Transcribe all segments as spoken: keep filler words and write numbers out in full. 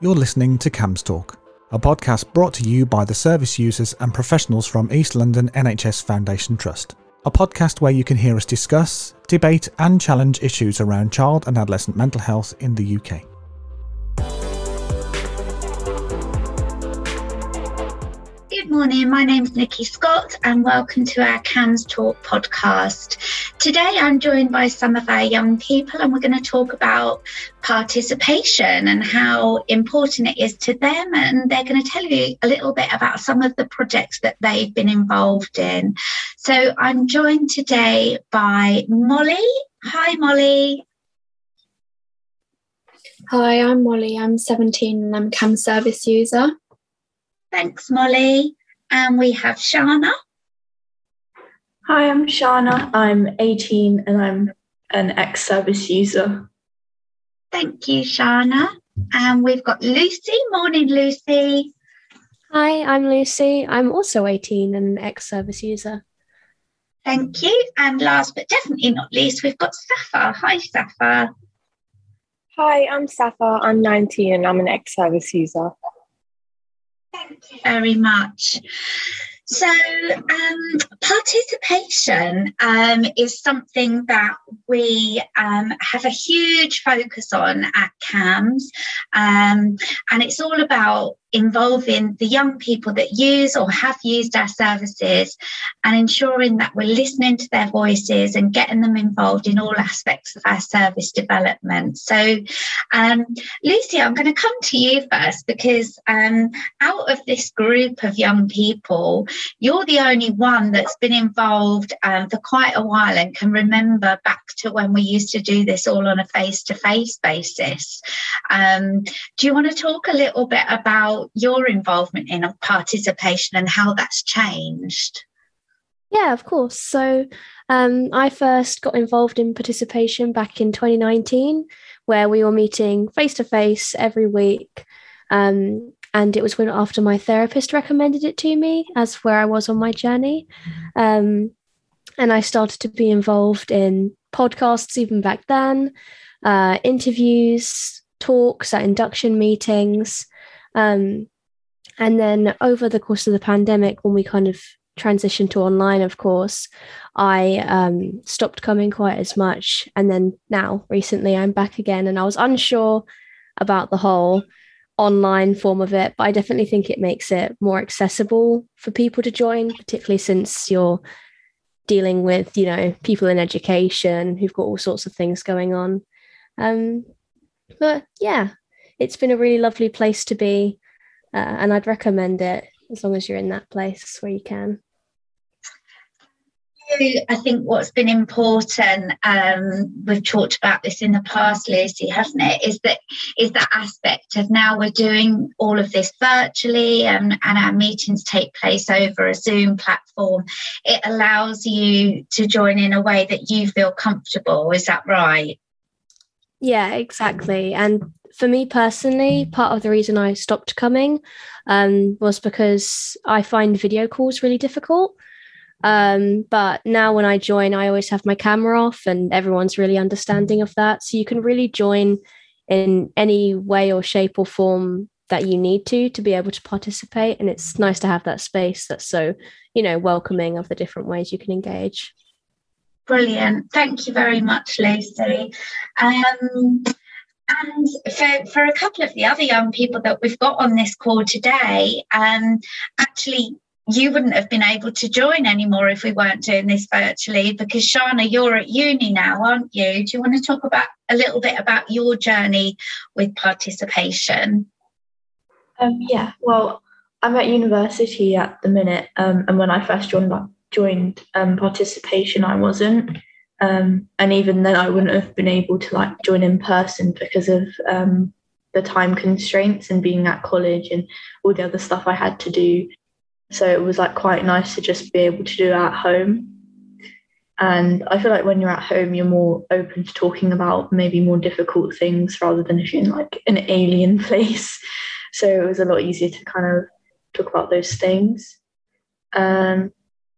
You're listening to CAMHSTalk, a podcast brought to you by the service users and professionals from East London N H S Foundation Trust. A podcast where you can hear us discuss, debate and challenge issues around child and adolescent mental health in the U K. Good morning, my name's Nikki Scott and welcome to our CAMHSTalk podcast. Today I'm joined by some of our young people and we're going to talk about participation and how important it is to them, and they're going to tell you a little bit about some of the projects that they've been involved in. So I'm joined today by Molly. Hi Molly. Hi, I'm Molly, I'm seventeen and I'm a CAMHS service user. Thanks, Molly. And we have Shana. Hi, I'm Shana. I'm eighteen and I'm an ex-service user. Thank you, Shana. And we've got Lucy. Morning, Lucy. Hi, I'm Lucy. I'm also eighteen and an ex-service user. Thank you. And last but definitely not least, we've got Safa. Hi, Safa. Hi, I'm Safa. I'm nineteen and I'm an ex-service user. Thank you very much. So um, participation um, is something that we um, have a huge focus on at CAMHS, um, and it's all about involving the young people that use or have used our services and ensuring that we're listening to their voices and getting them involved in all aspects of our service development. So, um, Lucy, I'm going to come to you first because um, out of this group of young people, you're the only one that's been involved um, for quite a while and can remember back to when we used to do this all on a face-to-face basis. Um, do you want to talk a little bit about your involvement in participation and how that's changed? Yeah, of course. So um, I first got involved in participation back in twenty nineteen, where we were meeting face-to-face every week. Um, and it was when after my therapist recommended it to me as where I was on my journey. Um, and I started to be involved in podcasts even back then, uh, interviews, talks at induction meetings. Um, and then over the course of the pandemic, when we kind of transitioned to online, of course, I um, stopped coming quite as much. And then now recently I'm back again, and I was unsure about the whole online form of it, but I definitely think it makes it more accessible for people to join, particularly since you're dealing with, you know, people in education who've got all sorts of things going on. Um, but yeah. It's been a really lovely place to be, uh, and I'd recommend it as long as you're in that place where you can. I think what's been important, um, we've talked about this in the past, Lucy, hasn't it, is that is that aspect of now we're doing all of this virtually and, and our meetings take place over a Zoom platform. It allows you to join in a way that you feel comfortable. Is that right? Yeah, exactly. And for me personally, part of the reason I stopped coming um, was because I find video calls really difficult. Um, but now when I join, I always have my camera off and everyone's really understanding of that. So you can really join in any way or shape or form that you need to, to be able to participate. And it's nice to have that space that's so, you know, welcoming of the different ways you can engage. Brilliant. Thank you very much, Lucy. Um, And for, for a couple of the other young people that we've got on this call today, um, actually, you wouldn't have been able to join anymore if we weren't doing this virtually, because Shana, you're at uni now, aren't you? Do you want to talk about a little bit about your journey with participation? Um, yeah, well, I'm at university at the minute, um, and when I first joined, joined um, participation, I wasn't. Um, and even then I wouldn't have been able to like join in person because of um, the time constraints and being at college and all the other stuff I had to do. So it was like quite nice to just be able to do it at home. And I feel like when you're at home, you're more open to talking about maybe more difficult things rather than if you're in like an alien place. So it was a lot easier to kind of talk about those things. Um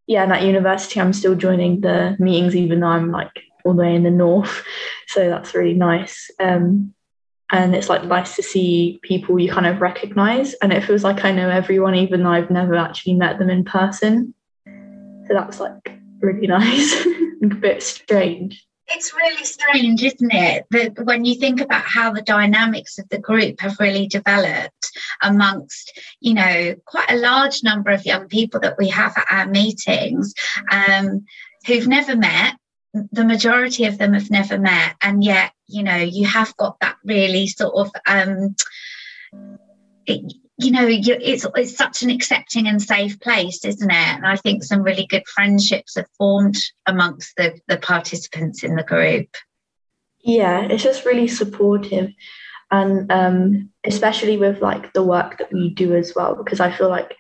Yeah, and at university, I'm still joining the meetings, even though I'm like all the way in the north. So that's really nice. Um, and it's like nice to see people you kind of recognize, and it feels like I know everyone even though I've never actually met them in person. So that's like really nice. A bit strange. It's really strange, isn't it, that when you think about how the dynamics of the group have really developed amongst, you know, quite a large number of young people that we have at our meetings um, who've never met. The majority of them have never met, and yet, you know, you have got that really sort of um it, you know you, it's, it's such an accepting and safe place, isn't it? And I think some really good friendships have formed amongst the, the participants in the group. Yeah, it's just really supportive, and um especially with like the work that we do as well, because I feel like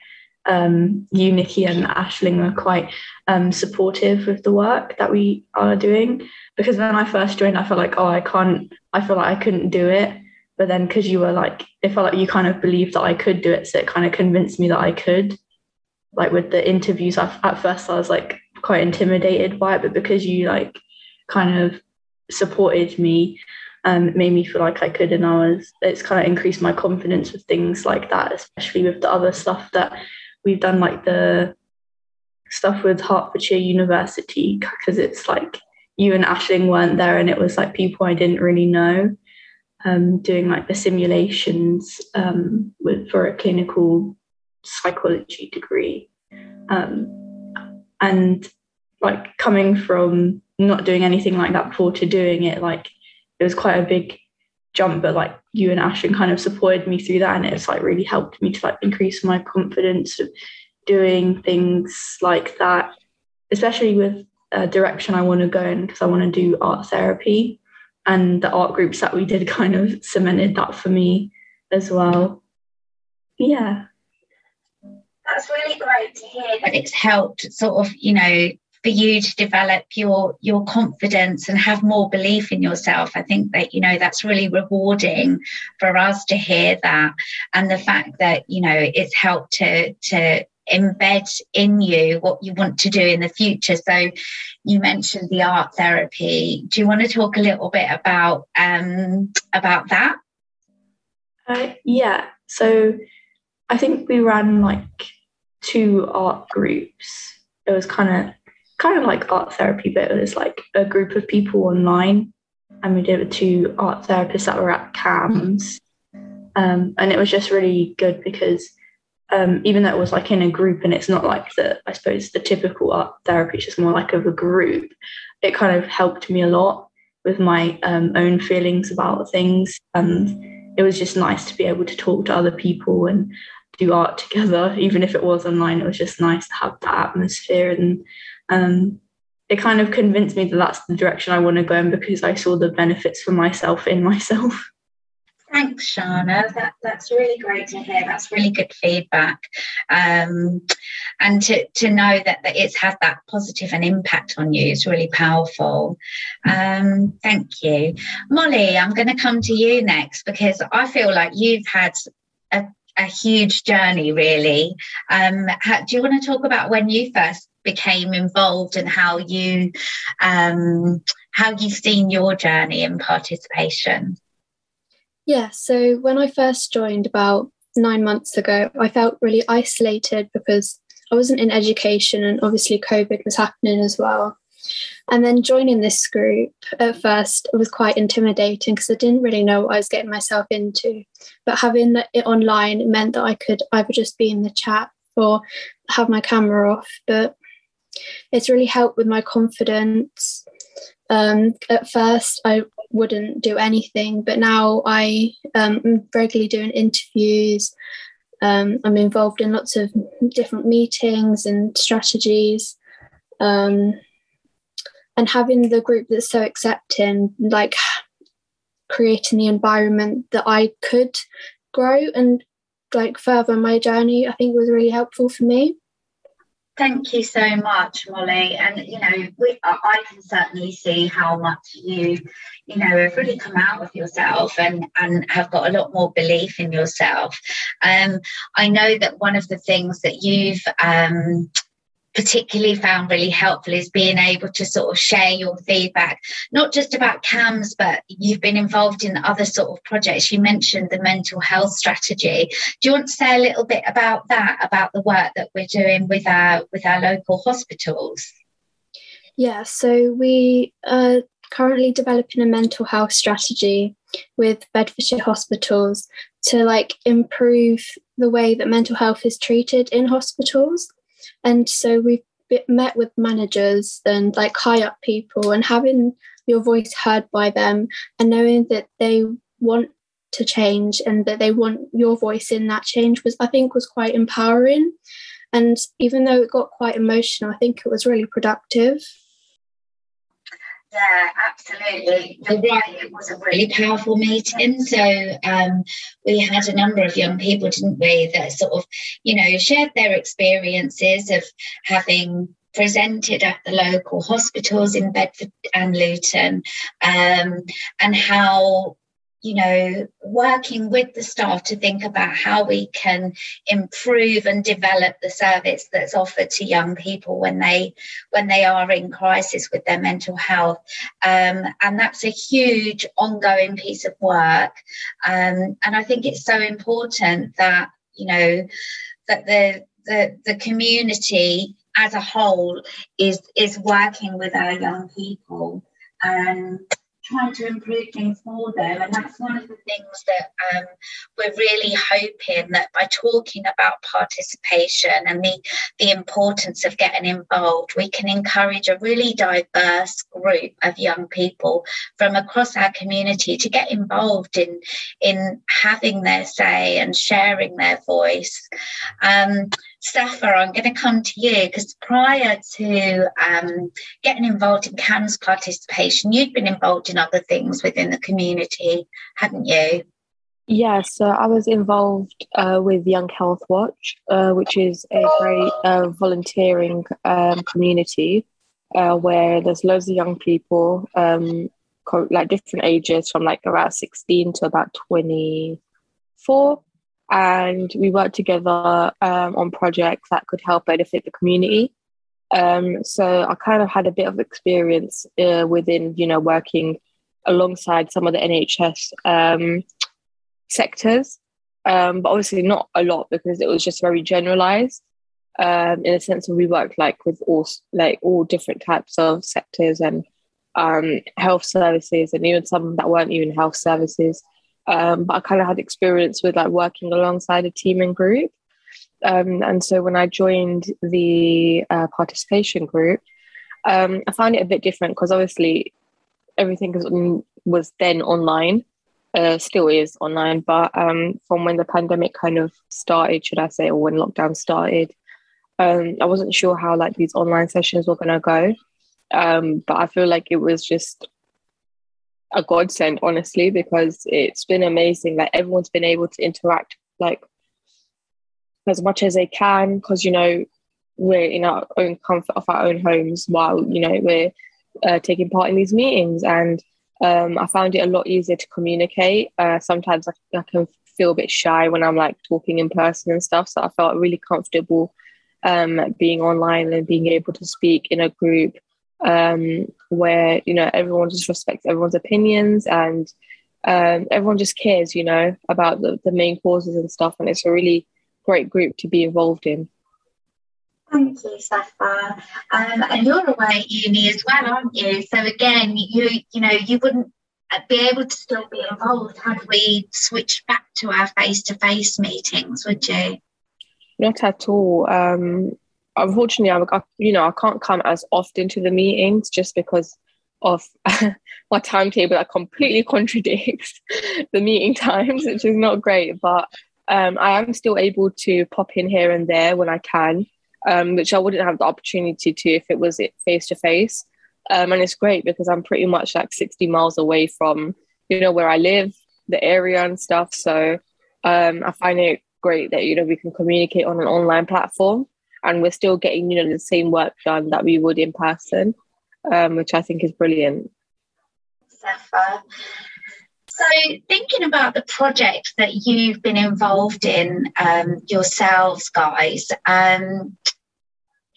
Um, you, Nikki and Aisling are quite um, supportive with the work that we are doing, because when I first joined I felt like oh I can't I feel like I couldn't do it, but then because you were like, it felt like you kind of believed that I could do it, so it kind of convinced me that I could. Like with the interviews, I, at first I was like quite intimidated by it, but because you like kind of supported me, um, it made me feel like I could, and I was it's kind of increased my confidence with things like that, especially with the other stuff that we've done, like the stuff with Hertfordshire University, because it's like you and Aisling weren't there, and it was like people I didn't really know, um, doing like the simulations um, with, for a clinical psychology degree. Um, and like coming from not doing anything like that before to doing it, like it was quite a big jump, but like you and Ashton kind of supported me through that, and it's like really helped me to like increase my confidence of doing things like that, especially with a direction I want to go in, because I want to do art therapy, and the art groups that we did kind of cemented that for me as well. Yeah, that's really great to hear that it's helped sort of, you know, for you to develop your your confidence and have more belief in yourself. I think that, you know, that's really rewarding for us to hear that, and the fact that, you know, it's helped to to embed in you what you want to do in the future. So you mentioned the art therapy. Do you want to talk a little bit about um about that? Uh, yeah, so I think we ran like two art groups. It was kind of kind of like art therapy, but it was like a group of people online, and we did it with two art therapists that were at CAMHS, um, and it was just really good because um, even though it was like in a group, and it's not like the, I suppose the typical art therapy, it's just more like of a group, it kind of helped me a lot with my um, own feelings about things, and it was just nice to be able to talk to other people and do art together. Even if it was online, it was just nice to have that atmosphere, and Um, it kind of convinced me that that's the direction I want to go in, because I saw the benefits for myself in myself. Thanks, Shana. That, that's really great to hear. That's really good feedback. Um, and to, to know that, that it's had that positive an impact on you is really powerful. Um, thank you. Molly, I'm going to come to you next, because I feel like you've had a, a huge journey, really. Um, how, do you want to talk about when you first became involved, and how you um how you've seen your journey in participation? Yeah, so when I first joined about nine months ago, I felt really isolated because I wasn't in education, and obviously COVID was happening as well. And then joining this group at first, it was quite intimidating because I didn't really know what I was getting myself into, but having it online meant that I could either just be in the chat or have my camera off. But it's really helped with my confidence. Um, at first, I wouldn't do anything, but now I um, am regularly doing interviews. Um, I'm involved in lots of different meetings and strategies. Um, and having the group that's so accepting, like creating the environment that I could grow and like further my journey, I think was really helpful for me. Thank you so much, Molly. And, you know, we, I can certainly see how much you, you know, have really come out of yourself and, and have got a lot more belief in yourself. Um, I know that one of the things that you've um, particularly found really helpful is being able to sort of share your feedback, not just about C A M H S, but you've been involved in other sort of projects. You mentioned the mental health strategy. Do you want to say a little bit about that, about the work that we're doing with our with our local hospitals? Yeah, so we are currently developing a mental health strategy with Bedfordshire hospitals to like improve the way that mental health is treated in hospitals. And so we've met with managers and like high up people, and having your voice heard by them and knowing that they want to change and that they want your voice in that change was, I think, was quite empowering. And even though it got quite emotional, I think it was really productive. Yeah, absolutely. You're right, it was a really powerful meeting. So um, we had a number of young people, didn't we, that sort of, you know, shared their experiences of having presented at the local hospitals in Bedford and Luton, um, and how, you know, working with the staff to think about how we can improve and develop the service that's offered to young people when they when they are in crisis with their mental health. Um, and that's a huge ongoing piece of work. Um, and I think it's so important that, you know, that the the, the community as a whole is, is working with our young people and um, trying to improve things for them. And that's one of the things that um, we're really hoping that by talking about participation and the, the importance of getting involved, we can encourage a really diverse group of young people from across our community to get involved in, in having their say and sharing their voice. Um, Safa, I'm going to come to you, because prior to um, getting involved in C A M H S participation, you'd been involved in other things within the community, hadn't you? Yeah, so I was involved uh, with Young Health Watch, uh, which is a great uh, volunteering um, community uh, where there's loads of young people, um, co- like different ages, from like around sixteen to about twenty-four. And we worked together um, on projects that could help benefit the community. Um, so I kind of had a bit of experience uh, within, you know, working alongside some of the N H S um, sectors, um, but obviously not a lot, because it was just very generalised um, in a sense that we worked like with all like all different types of sectors and um, health services, and even some that weren't even health services. Um, but I kind of had experience with like working alongside a team and group. Um, and so when I joined the uh, participation group, um, I found it a bit different, because obviously everything was, was then online, uh, still is online. But um, from when the pandemic kind of started, should I say, or when lockdown started, um, I wasn't sure how like these online sessions were going to go. Um, but I feel like it was just a godsend, honestly, because it's been amazing. Like, everyone's been able to interact like as much as they can, because, you know, we're in our own comfort of our own homes while, you know, we're uh, taking part in these meetings. And um, I found it a lot easier to communicate. Uh, sometimes I, I can feel a bit shy when I'm like talking in person and stuff, so I felt really comfortable um, being online and being able to speak in a group um where, you know, everyone just respects everyone's opinions, and um everyone just cares, you know, about the, the main causes and stuff. And it's a really great group to be involved in. Thank you, Safa. Um and you're away at uni as well, aren't you? So again, you you know you wouldn't be able to still be involved had we switched back to our face-to-face meetings, would you? Not at all. um Unfortunately, I, you know, I can't come as often to the meetings just because of my timetable that completely contradicts the meeting times, which is not great. But um, I am still able to pop in here and there when I can, um, which I wouldn't have the opportunity to if it was face to face. And it's great because I'm pretty much like sixty miles away from, you know, where I live, the area and stuff. So um, I find it great that, you know, we can communicate on an online platform. And we're still getting, you know, the same work done that we would in person, um, which I think is brilliant. Safa, so thinking about the project that you've been involved in um, yourselves, guys, um,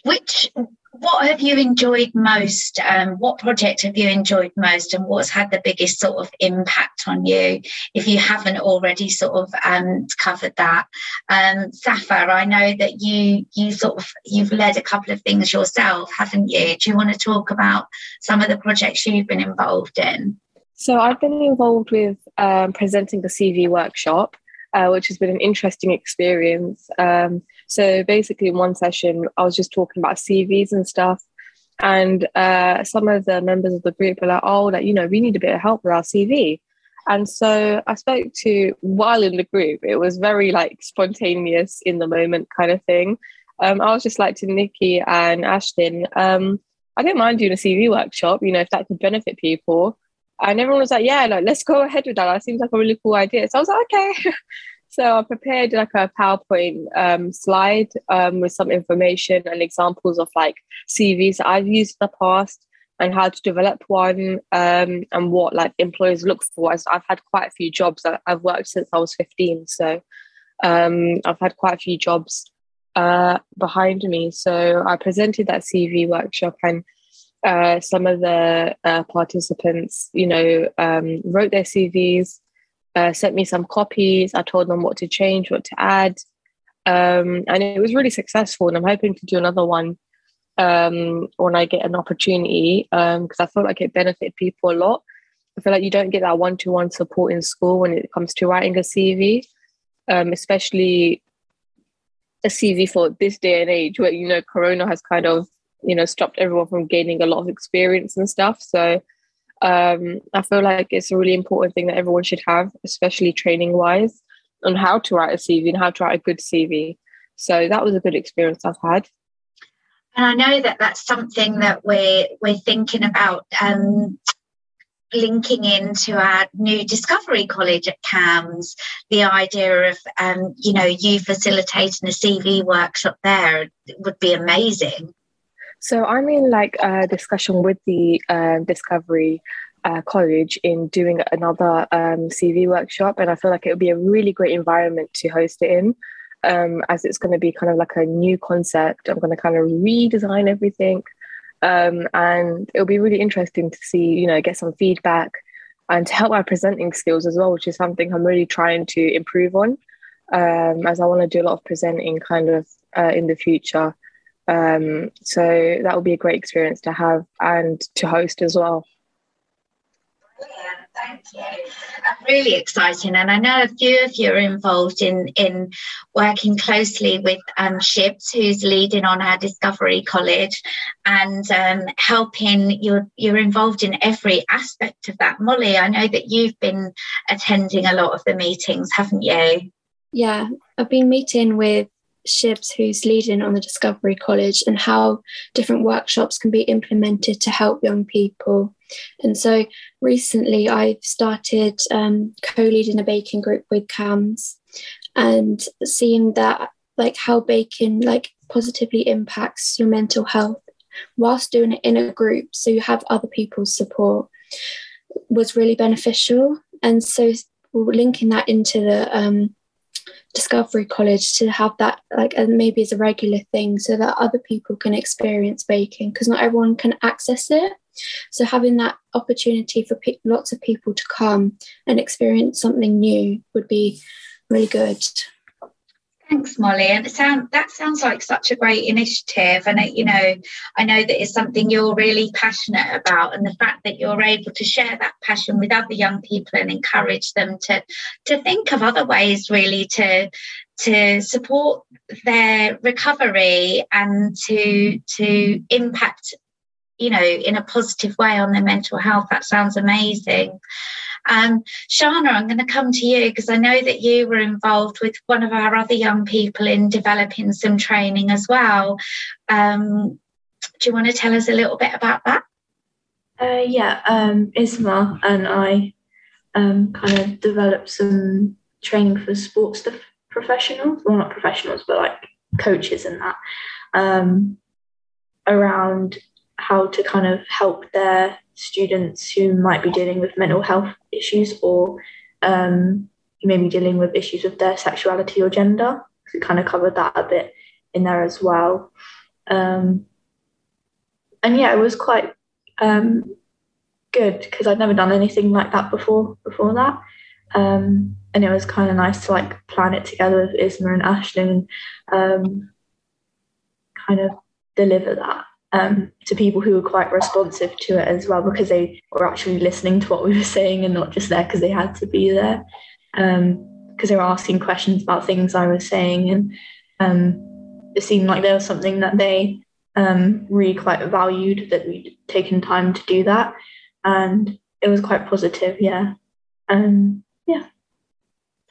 Which, what have you enjoyed most? Um, what project have you enjoyed most, and what's had the biggest sort of impact on you? If you haven't already sort of um, covered that, um, Safa, I know that you you sort of you've led a couple of things yourself, haven't you? Do you want to talk about some of the projects you've been involved in? So I've been involved with um, presenting the C V workshop, uh, which has been an interesting experience. Um, so basically in one session, I was just talking about C Vs and stuff. And uh, some of the members of the group were like, oh, like, you know, we need a bit of help with our C V. And so I spoke to, while in the group, it was very like spontaneous in the moment kind of thing. Um, I was just like to Nikki and Ashton, um, I don't mind doing a C V workshop, you know, if that could benefit people. And everyone was like, yeah, like, let's go ahead with that. That seems like a really cool idea. So I was like, okay. So I prepared like a PowerPoint um, slide um, with some information and examples of like C Vs that I've used in the past and how to develop one, um, and what like employers look for. So I've had quite a few jobs that I've worked since I was fifteen. So um, I've had quite a few jobs uh, behind me. So I presented that C V workshop, and Uh, some of the uh, participants, you know, um, wrote their C Vs, uh, sent me some copies. I told them what to change, what to add. Um, and it was really successful. And I'm hoping to do another one um, when I get an opportunity, because um, I feel like it benefited people a lot. I feel like you don't get that one-to-one support in school when it comes to writing a C V, um, especially a C V for this day and age where, you know, Corona has kind of, you know, stopped everyone from gaining a lot of experience and stuff. So um, I feel like it's a really important thing that everyone should have, especially training wise, on how to write a C V and how to write a good C V. So that was a good experience I've had. And I know that that's something that we're, we're thinking about um, linking into our new Discovery College at CAMHS, the idea of, um, you know, you facilitating a C V workshop there would be amazing. So I'm in like a discussion with the uh, Discovery uh, College in doing another um, C V workshop, and I feel like it would be a really great environment to host it in, um, as it's going to be kind of like a new concept. I'm going to kind of redesign everything, um, and it'll be really interesting to see, you know, get some feedback and to help my presenting skills as well, which is something I'm really trying to improve on, um, as I want to do a lot of presenting kind of uh, in the future. Um, so that would be a great experience to have and to host as well. Brilliant, thank you. Uh, really exciting. And I know a few of you are involved in, in working closely with um, Shibs, who's leading on our Discovery College, and um, helping, you're, you're involved in every aspect of that. Molly, I know that you've been attending a lot of the meetings, haven't you? Yeah, I've been meeting with Shibs, who's leading on the Discovery College, and how different workshops can be implemented to help young people. And so recently I've started um, co-leading a baking group with CAMHS, and seeing that like how baking like positively impacts your mental health whilst doing it in a group, so you have other people's support, was really beneficial. And so linking that into the um Discovery College to have that like maybe as a regular thing, so that other people can experience baking, because not everyone can access it. So having that opportunity for pe- lots of people to come and experience something new would be really good. Thanks, Molly. And it sound, that sounds like such a great initiative. And, it, you know, I know that it's something you're really passionate about, and the fact that you're able to share that passion with other young people and encourage them to, to think of other ways really to, to support their recovery and to, to impact, you know, in a positive way on their mental health. That sounds amazing. Um, Shana, I'm going to come to you, because I know that you were involved with one of our other young people in developing some training as well. Um, do you want to tell us a little bit about that? Uh, yeah, um, Isma and I um, kind of developed some training for sports professionals, well, not professionals, but like coaches and that, um, around how to kind of help their students who might be dealing with mental health issues, or um, maybe dealing with issues with their sexuality or gender. We kind of covered that a bit in there as well. Um, and yeah, it was quite um, good because I'd never done anything like that before, before that. Um, and it was kind of nice to like plan it together with Isma and Ashton and um, kind of deliver that um, to people who were quite responsive to it as well, because they were actually listening to what we were saying and not just there because they had to be there. Um, because they were asking questions about things I was saying, and um, it seemed like there was something that they um, really quite valued that we'd taken time to do that, and it was quite positive, yeah. Um, yeah.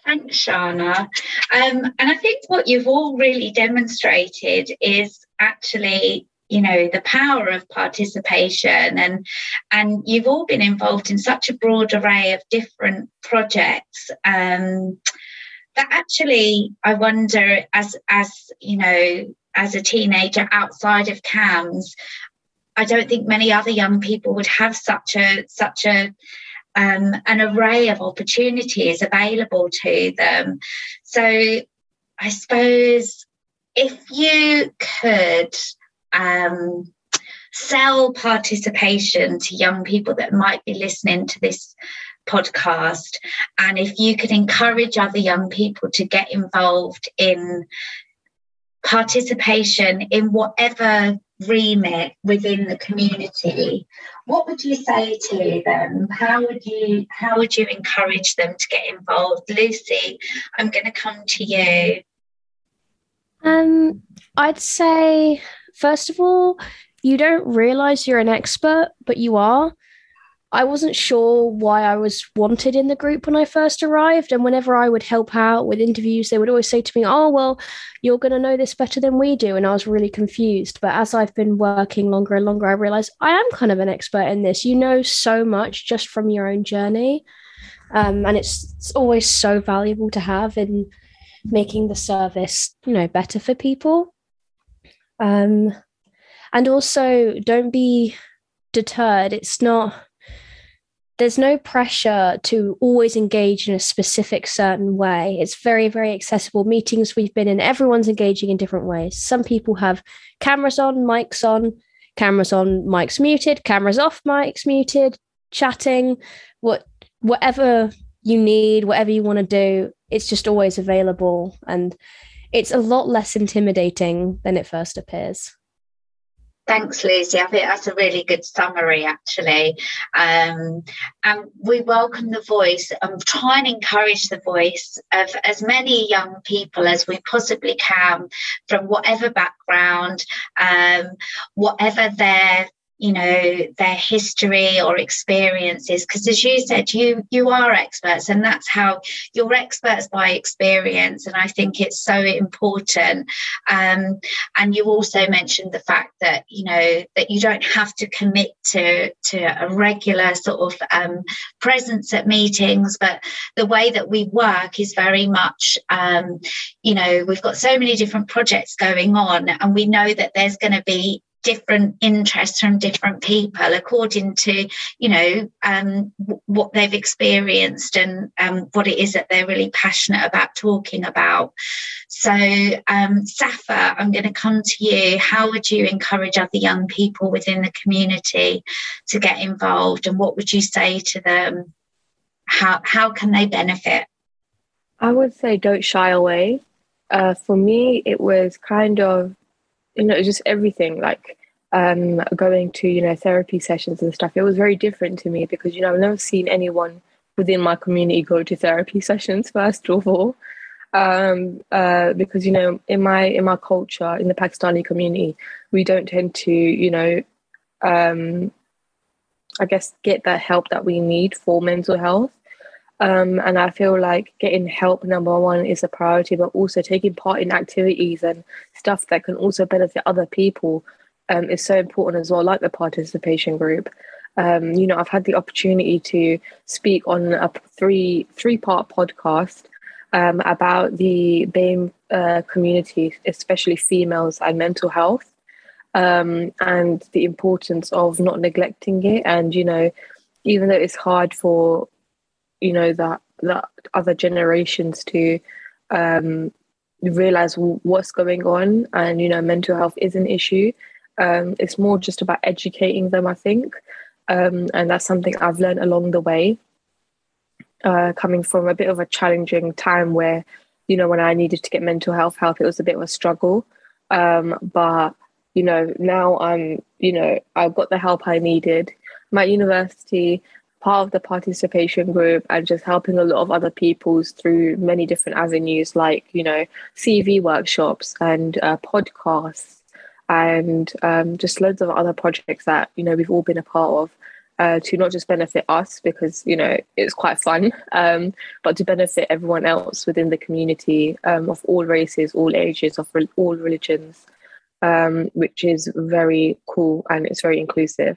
Thanks, Shana. Um, and I think what you've all really demonstrated is actually, you know, the power of participation, and and you've all been involved in such a broad array of different projects um, that actually I wonder, as as you know, as a teenager outside of CAMHS, I don't think many other young people would have such a such a um, an array of opportunities available to them. So I suppose if you could Um, sell participation to young people that might be listening to this podcast, and if you could encourage other young people to get involved in participation in whatever remit within the community, what would you say to them? How would you how would you encourage them to get involved? Lucy, I'm going to come to you. Um, I'd say, first of all, you don't realise you're an expert, but you are. I wasn't sure why I was wanted in the group when I first arrived, and whenever I would help out with interviews, they would always say to me, oh, well, you're going to know this better than we do, and I was really confused. But as I've been working longer and longer, I realised I am kind of an expert in this. You know so much just from your own journey, um, and it's, it's always so valuable to have in making the service, you know, better for people. Um, and also don't be deterred. It's not, there's no pressure to always engage in a specific certain way. It's very, very accessible. Meetings we've been in, everyone's engaging in different ways. Some people have cameras on, mics on, cameras on, mics muted, cameras off, mics muted, chatting, what, whatever you need, whatever you want to do, it's just always available. And it's a lot less intimidating than it first appears. Thanks, Lucy. I think that's a really good summary, actually. Um, and we welcome the voice and try and encourage the voice of as many young people as we possibly can, from whatever background, um, whatever their, you know, their history or experiences, because as you said, you you are experts, and that's how you're experts by experience. And I think it's so important. Um, and you also mentioned the fact that, you know, that you don't have to commit to to a regular sort of um, presence at meetings, but the way that we work is very much, um, you know, we've got so many different projects going on, and we know that there's going to be different interests from different people according to, you know, um, w- what they've experienced and um, what it is that they're really passionate about talking about. So, um, Safa, I'm going to come to you. How would you encourage other young people within the community to get involved, and what would you say to them? How, how can they benefit? I would say don't shy away. Uh, for me, it was kind of, you know, just everything, like um, going to, you know, therapy sessions and stuff. It was very different to me because, you know, I've never seen anyone within my community go to therapy sessions, first of all, um, uh, because, you know, in my in my culture, in the Pakistani community, we don't tend to, you know, um, I guess, get that help that we need for mental health. Um, and I feel like getting help, number one, is a priority, but also taking part in activities and stuff that can also benefit other people um, is so important as well, like the participation group. Um, you know, I've had the opportunity to speak on a three, three-part podcast um, about the B A M E uh, community, especially females and mental health, um, and the importance of not neglecting it. And, you know, even though it's hard for, you know, that that other generations to um realize what's going on, and, you know, mental health is an issue. Um, it's more just about educating them, I think. Um, and that's something I've learned along the way, uh, coming from a bit of a challenging time where, you know, when I needed to get mental health help, it was a bit of a struggle. Um, but, you know, now I'm, you know, I've got the help I needed. I'm at university, part of the participation group, and just helping a lot of other peoples through many different avenues, like, you know, C V workshops and uh, podcasts, and um, just loads of other projects that, you know, we've all been a part of, uh, to not just benefit us, because, you know, it's quite fun, um, but to benefit everyone else within the community, um, of all races, all ages, of re- all religions, um, which is very cool, and it's very inclusive.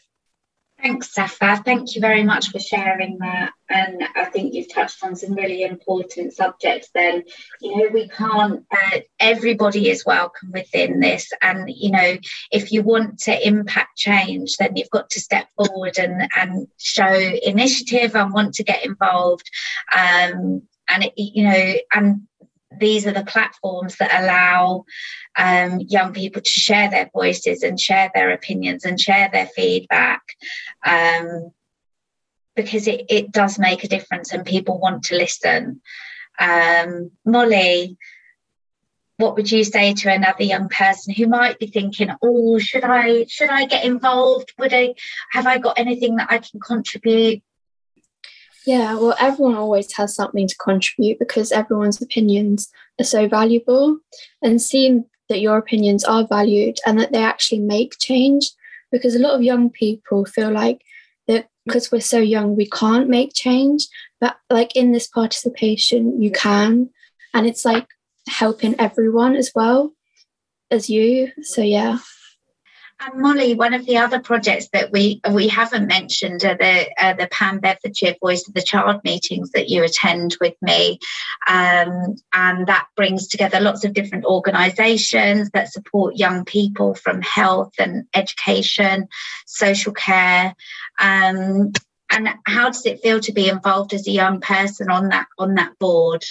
Thanks, Safa. Thank you very much for sharing that. And I think you've touched on some really important subjects then. You know, we can't, uh, everybody is welcome within this. And, you know, if you want to impact change, then you've got to step forward and, and show initiative and want to get involved. Um, and, it, you know, and these are the platforms that allow um, young people to share their voices and share their opinions and share their feedback, um, because it, it does make a difference and people want to listen. Um, Molly, what would you say to another young person who might be thinking, oh, should I, should I get involved? Would I, have I got anything that I can contribute? Yeah, well, everyone always has something to contribute, because everyone's opinions are so valuable, and seeing that your opinions are valued and that they actually make change, because a lot of young people feel like that because we're so young, we can't make change. But like in this participation, you can, and it's like helping everyone as well as you. So, yeah. And Molly, one of the other projects that we we haven't mentioned are the uh, the Pam Beveridge Voice of the Child meetings that you attend with me, um, and that brings together lots of different organisations that support young people, from health and education, social care. Um, and how does it feel to be involved as a young person on that on that board?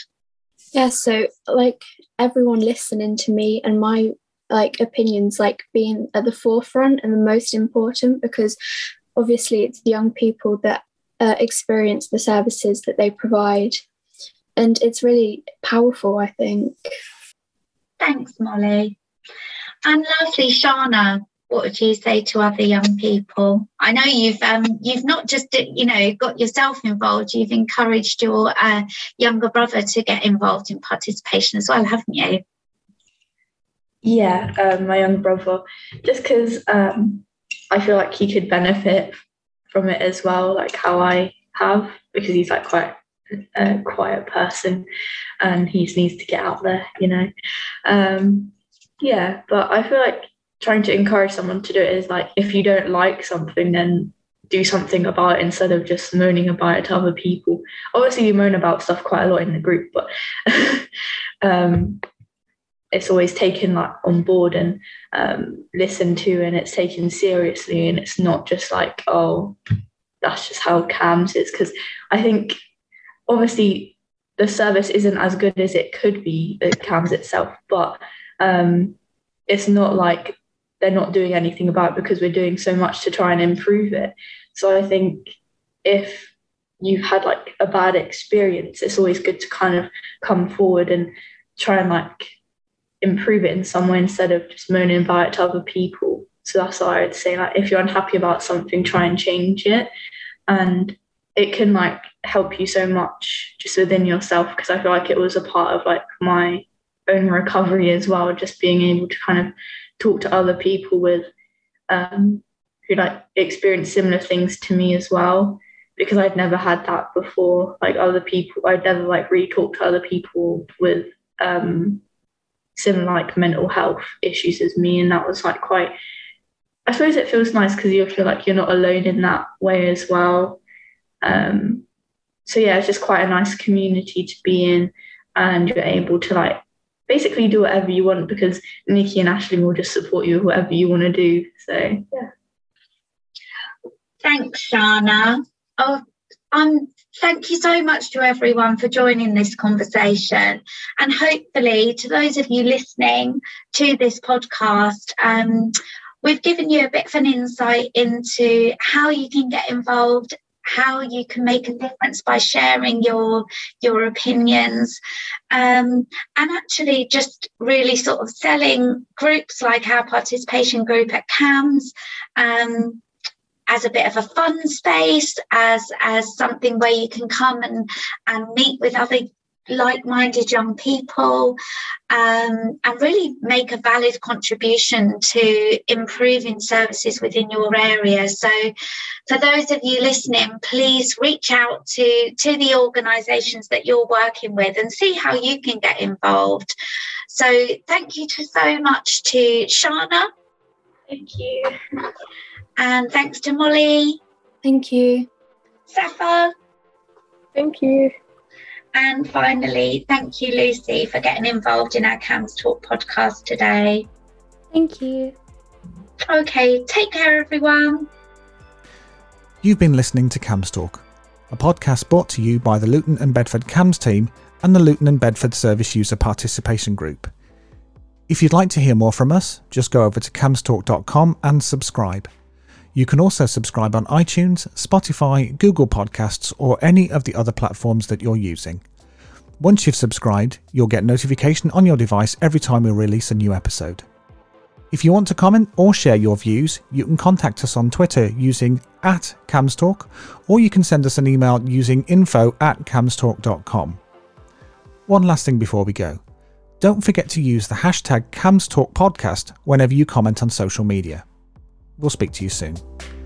Yeah, so like everyone listening to me and my, like, opinions, like, being at the forefront and the most important, because obviously it's the young people that uh, experience the services that they provide, and it's really powerful, I think. Thanks, Molly. And lastly, Shana, what would you say to other young people? I know you've um, you've not just, you know, got yourself involved, you've encouraged your uh, younger brother to get involved in participation as well, haven't you? Yeah, um, my young brother, just because um, I feel like he could benefit from it as well, like how I have, because he's like quite a quiet person and he just needs to get out there, you know. Um, yeah, but I feel like trying to encourage someone to do it is like, if you don't like something, then do something about it instead of just moaning about it to other people. Obviously, you moan about stuff quite a lot in the group, but... um, it's always taken like on board and um, listened to, and it's taken seriously, and it's not just like, oh, that's just how CAMHS is, because I think obviously the service isn't as good as it could be at CAMHS itself, but um, it's not like they're not doing anything about it, because we're doing so much to try and improve it. So I think if you've had like a bad experience, it's always good to kind of come forward and try and like improve it in some way instead of just moaning about it to other people. So that's what I would say, like, if you're unhappy about something, try and change it, and it can like help you so much just within yourself, because I feel like it was a part of like my own recovery as well, just being able to kind of talk to other people with um who like experience similar things to me as well, because I'd never had that before, like other people, I'd never like really talked to other people with um similar like mental health issues as me, and that was like quite, I suppose it feels nice because you feel like you're not alone in that way as well. Um so yeah, it's just quite a nice community to be in, and you're able to like basically do whatever you want, because Nikki and Aisling will just support you with whatever you want to do. So yeah, thanks, Shana. Oh, I'm Thank you so much to everyone for joining this conversation, and hopefully to those of you listening to this podcast, um, we've given you a bit of an insight into how you can get involved, how you can make a difference by sharing your your opinions, um, and actually just really sort of selling groups like our participation group at CAMHS um, as a bit of a fun space, as as something where you can come and, and meet with other like-minded young people, um, and really make a valid contribution to improving services within your area. So for those of you listening, please reach out to, to the organisations that you're working with and see how you can get involved. So thank you to, so much to Shana. Thank you. And thanks to Molly. Thank you. Safa. Thank you. And finally, thank you, Lucy, for getting involved in our CAMHSTalk podcast today. Thank you. Okay, take care, everyone. You've been listening to CAMHSTalk, a podcast brought to you by the Luton and Bedford CAMHS team and the Luton and Bedford Service User Participation Group. If you'd like to hear more from us, just go over to camhstalk dot com and subscribe. You can also subscribe on iTunes, Spotify, Google Podcasts, or any of the other platforms that you're using. Once you've subscribed, you'll get notification on your device every time we release a new episode. If you want to comment or share your views, you can contact us on Twitter using at CAMHSTalk, or you can send us an email using info at camhstalk dot com. One last thing before we go. Don't forget to use the hashtag CAMHSTalkPodcast whenever you comment on social media. We'll speak to you soon.